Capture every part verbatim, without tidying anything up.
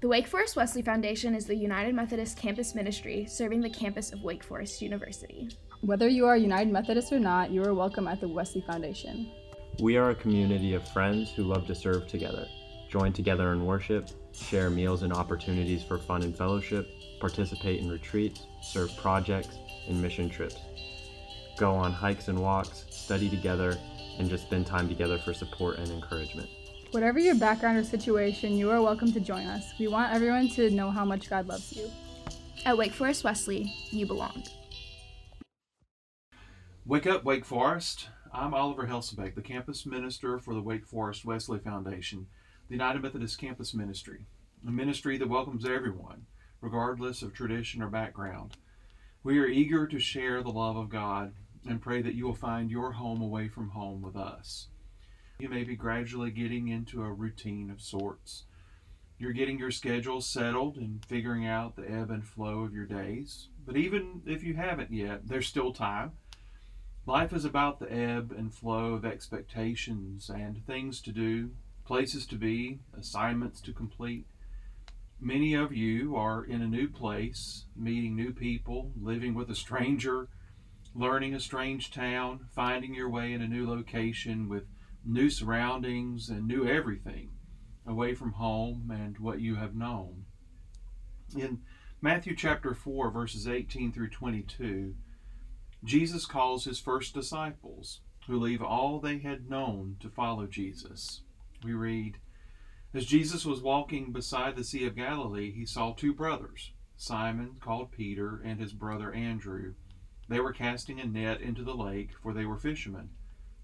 The Wake Forest Wesley Foundation is the United Methodist campus ministry serving the campus of Wake Forest University. Whether you are United Methodist or not, you are welcome at the Wesley Foundation. We are a community of friends who love to serve together, join together in worship, share meals and opportunities for fun and fellowship, participate in retreats, serve projects and mission trips, go on hikes and walks, study together, and just spend time together for support and encouragement. Whatever your background or situation, you are welcome to join us. We want everyone to know how much God loves you. At Wake Forest Wesley, you belong. Wake up, Wake Forest. I'm Oliver Helsabeck, the campus minister for the Wake Forest Wesley Foundation, the United Methodist Campus Ministry, a ministry that welcomes everyone, regardless of tradition or background. We are eager to share the love of God and pray that you will find your home away from home with us. You may be gradually getting into a routine of sorts. You're getting your schedule settled and figuring out the ebb and flow of your days. But even if you haven't yet, there's still time. Life is about the ebb and flow of expectations and things to do, places to be, assignments to complete. Many of you are in a new place, meeting new people, living with a stranger, learning a strange town, finding your way in a new location with new surroundings and new everything away from home and what you have known. In Matthew chapter four, verses eighteen through twenty-two, Jesus calls his first disciples who leave all they had known to follow Jesus. We read, "As Jesus was walking beside the Sea of Galilee, he saw two brothers, Simon called Peter and his brother Andrew. They were casting a net into the lake, for they were fishermen.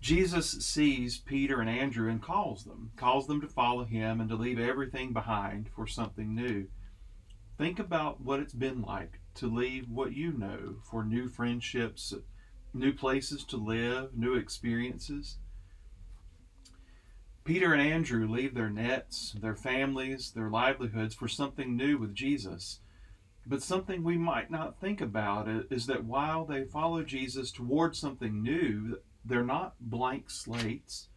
Jesus sees Peter and Andrew and calls them, calls them to follow him and to leave everything behind for something new. Think about what it's been like to leave what you know for new friendships, new places to live, new experiences. Peter and Andrew leave their nets, their families, their livelihoods for something new with Jesus. But something we might not think about is that while they follow Jesus towards something new, they're not blank slates.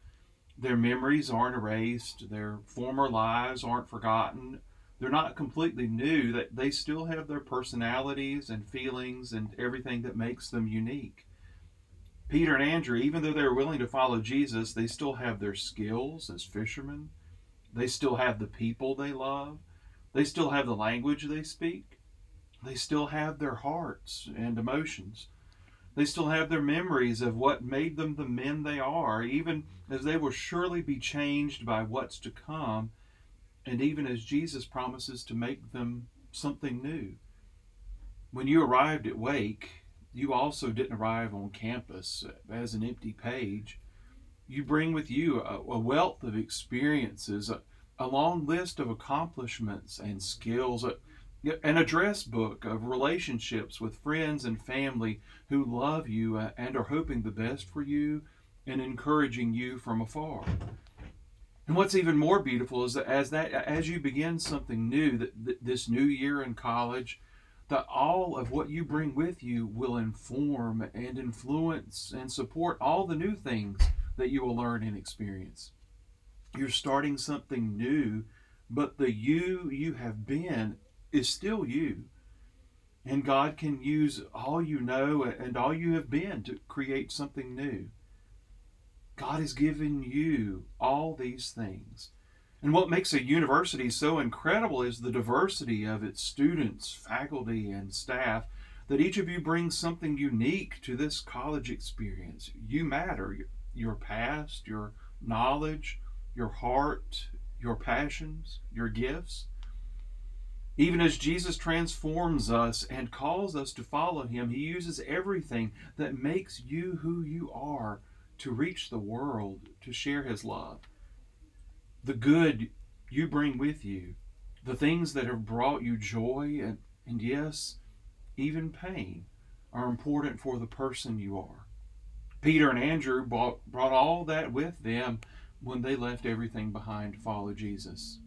Their memories aren't erased. Their former lives aren't forgotten. They're not completely new. That they still have their personalities and feelings and everything that makes them unique. Peter and Andrew, even though they're willing to follow Jesus, they still have their skills as fishermen. They still have the people they love. They still have the language they speak. They still have their hearts and emotions. They still have their memories of what made them the men they are, even as they will surely be changed by what's to come, and even as Jesus promises to make them something new. When you arrived at Wake, you also didn't arrive on campus as an empty page. You bring with you a, a wealth of experiences, a, a long list of accomplishments and skills, a, an address book of relationships with friends and family who love you and are hoping the best for you and encouraging you from afar. And what's even more beautiful is that as that as you begin something new, that this new year in college, that all of what you bring with you will inform and influence and support all the new things that you will learn and experience. You're starting something new, but the you you have been is still you, and God can use all you know and all you have been to create something new. God has given you all these things, and what makes a university so incredible is the diversity of its students, faculty, and staff, that each of you brings something unique to this college experience. You matter. Your past, your knowledge, your heart, your passions, your gifts. Even as Jesus transforms us and calls us to follow him, he uses everything that makes you who you are to reach the world, to share his love. The good you bring with you, the things that have brought you joy and, and yes, even pain, are important for the person you are. Peter and Andrew brought, brought all that with them when they left everything behind to follow Jesus.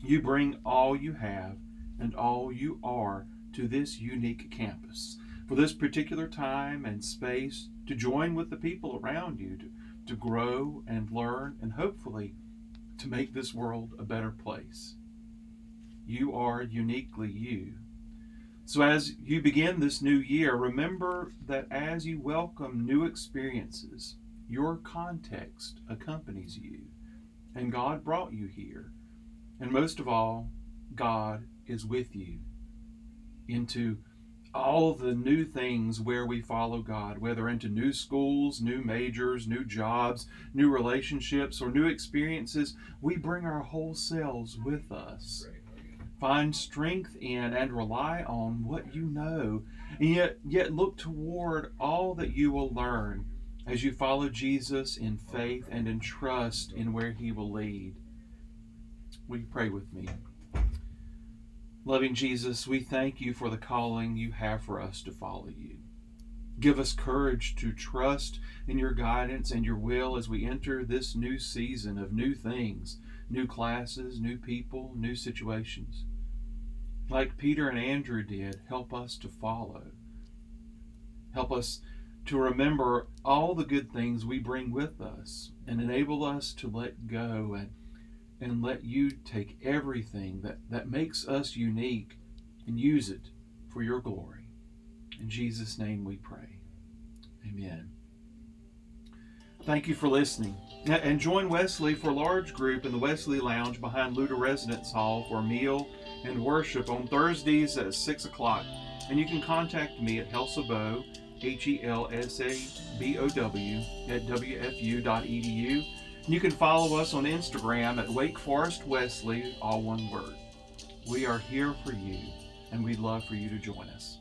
You bring all you have and all you are to this unique campus for this particular time and space to join with the people around you to, to grow and learn and hopefully to make this world a better place. You are uniquely you. So as you begin this new year, remember that as you welcome new experiences, your context accompanies you, and God brought you here. And most of all, God is with you into all the new things where we follow God, whether into new schools, new majors, new jobs, new relationships, or new experiences. We bring our whole selves with us. Find strength in and rely on what you know, and yet, yet look toward all that you will learn as you follow Jesus in faith and in trust in where he will lead. Will you pray with me? Loving Jesus, we thank you for the calling you have for us to follow you. Give us courage to trust in your guidance and your will as we enter this new season of new things, new classes, new people, new situations. Like Peter and Andrew did, help us to follow. Help us to remember all the good things we bring with us and enable us to let go and and let you take everything that, that makes us unique and use it for your glory. In Jesus' name we pray. Amen. Thank you for listening. And join Wesley for a large group in the Wesley Lounge behind Luther Residence Hall for a meal and worship on Thursdays at six o'clock. And you can contact me at Helsabow, H E L S A B O W, at w f u dot e d u. You can follow us on Instagram at Wake Forest Wesley, all one word. We are here for you, and we'd love for you to join us.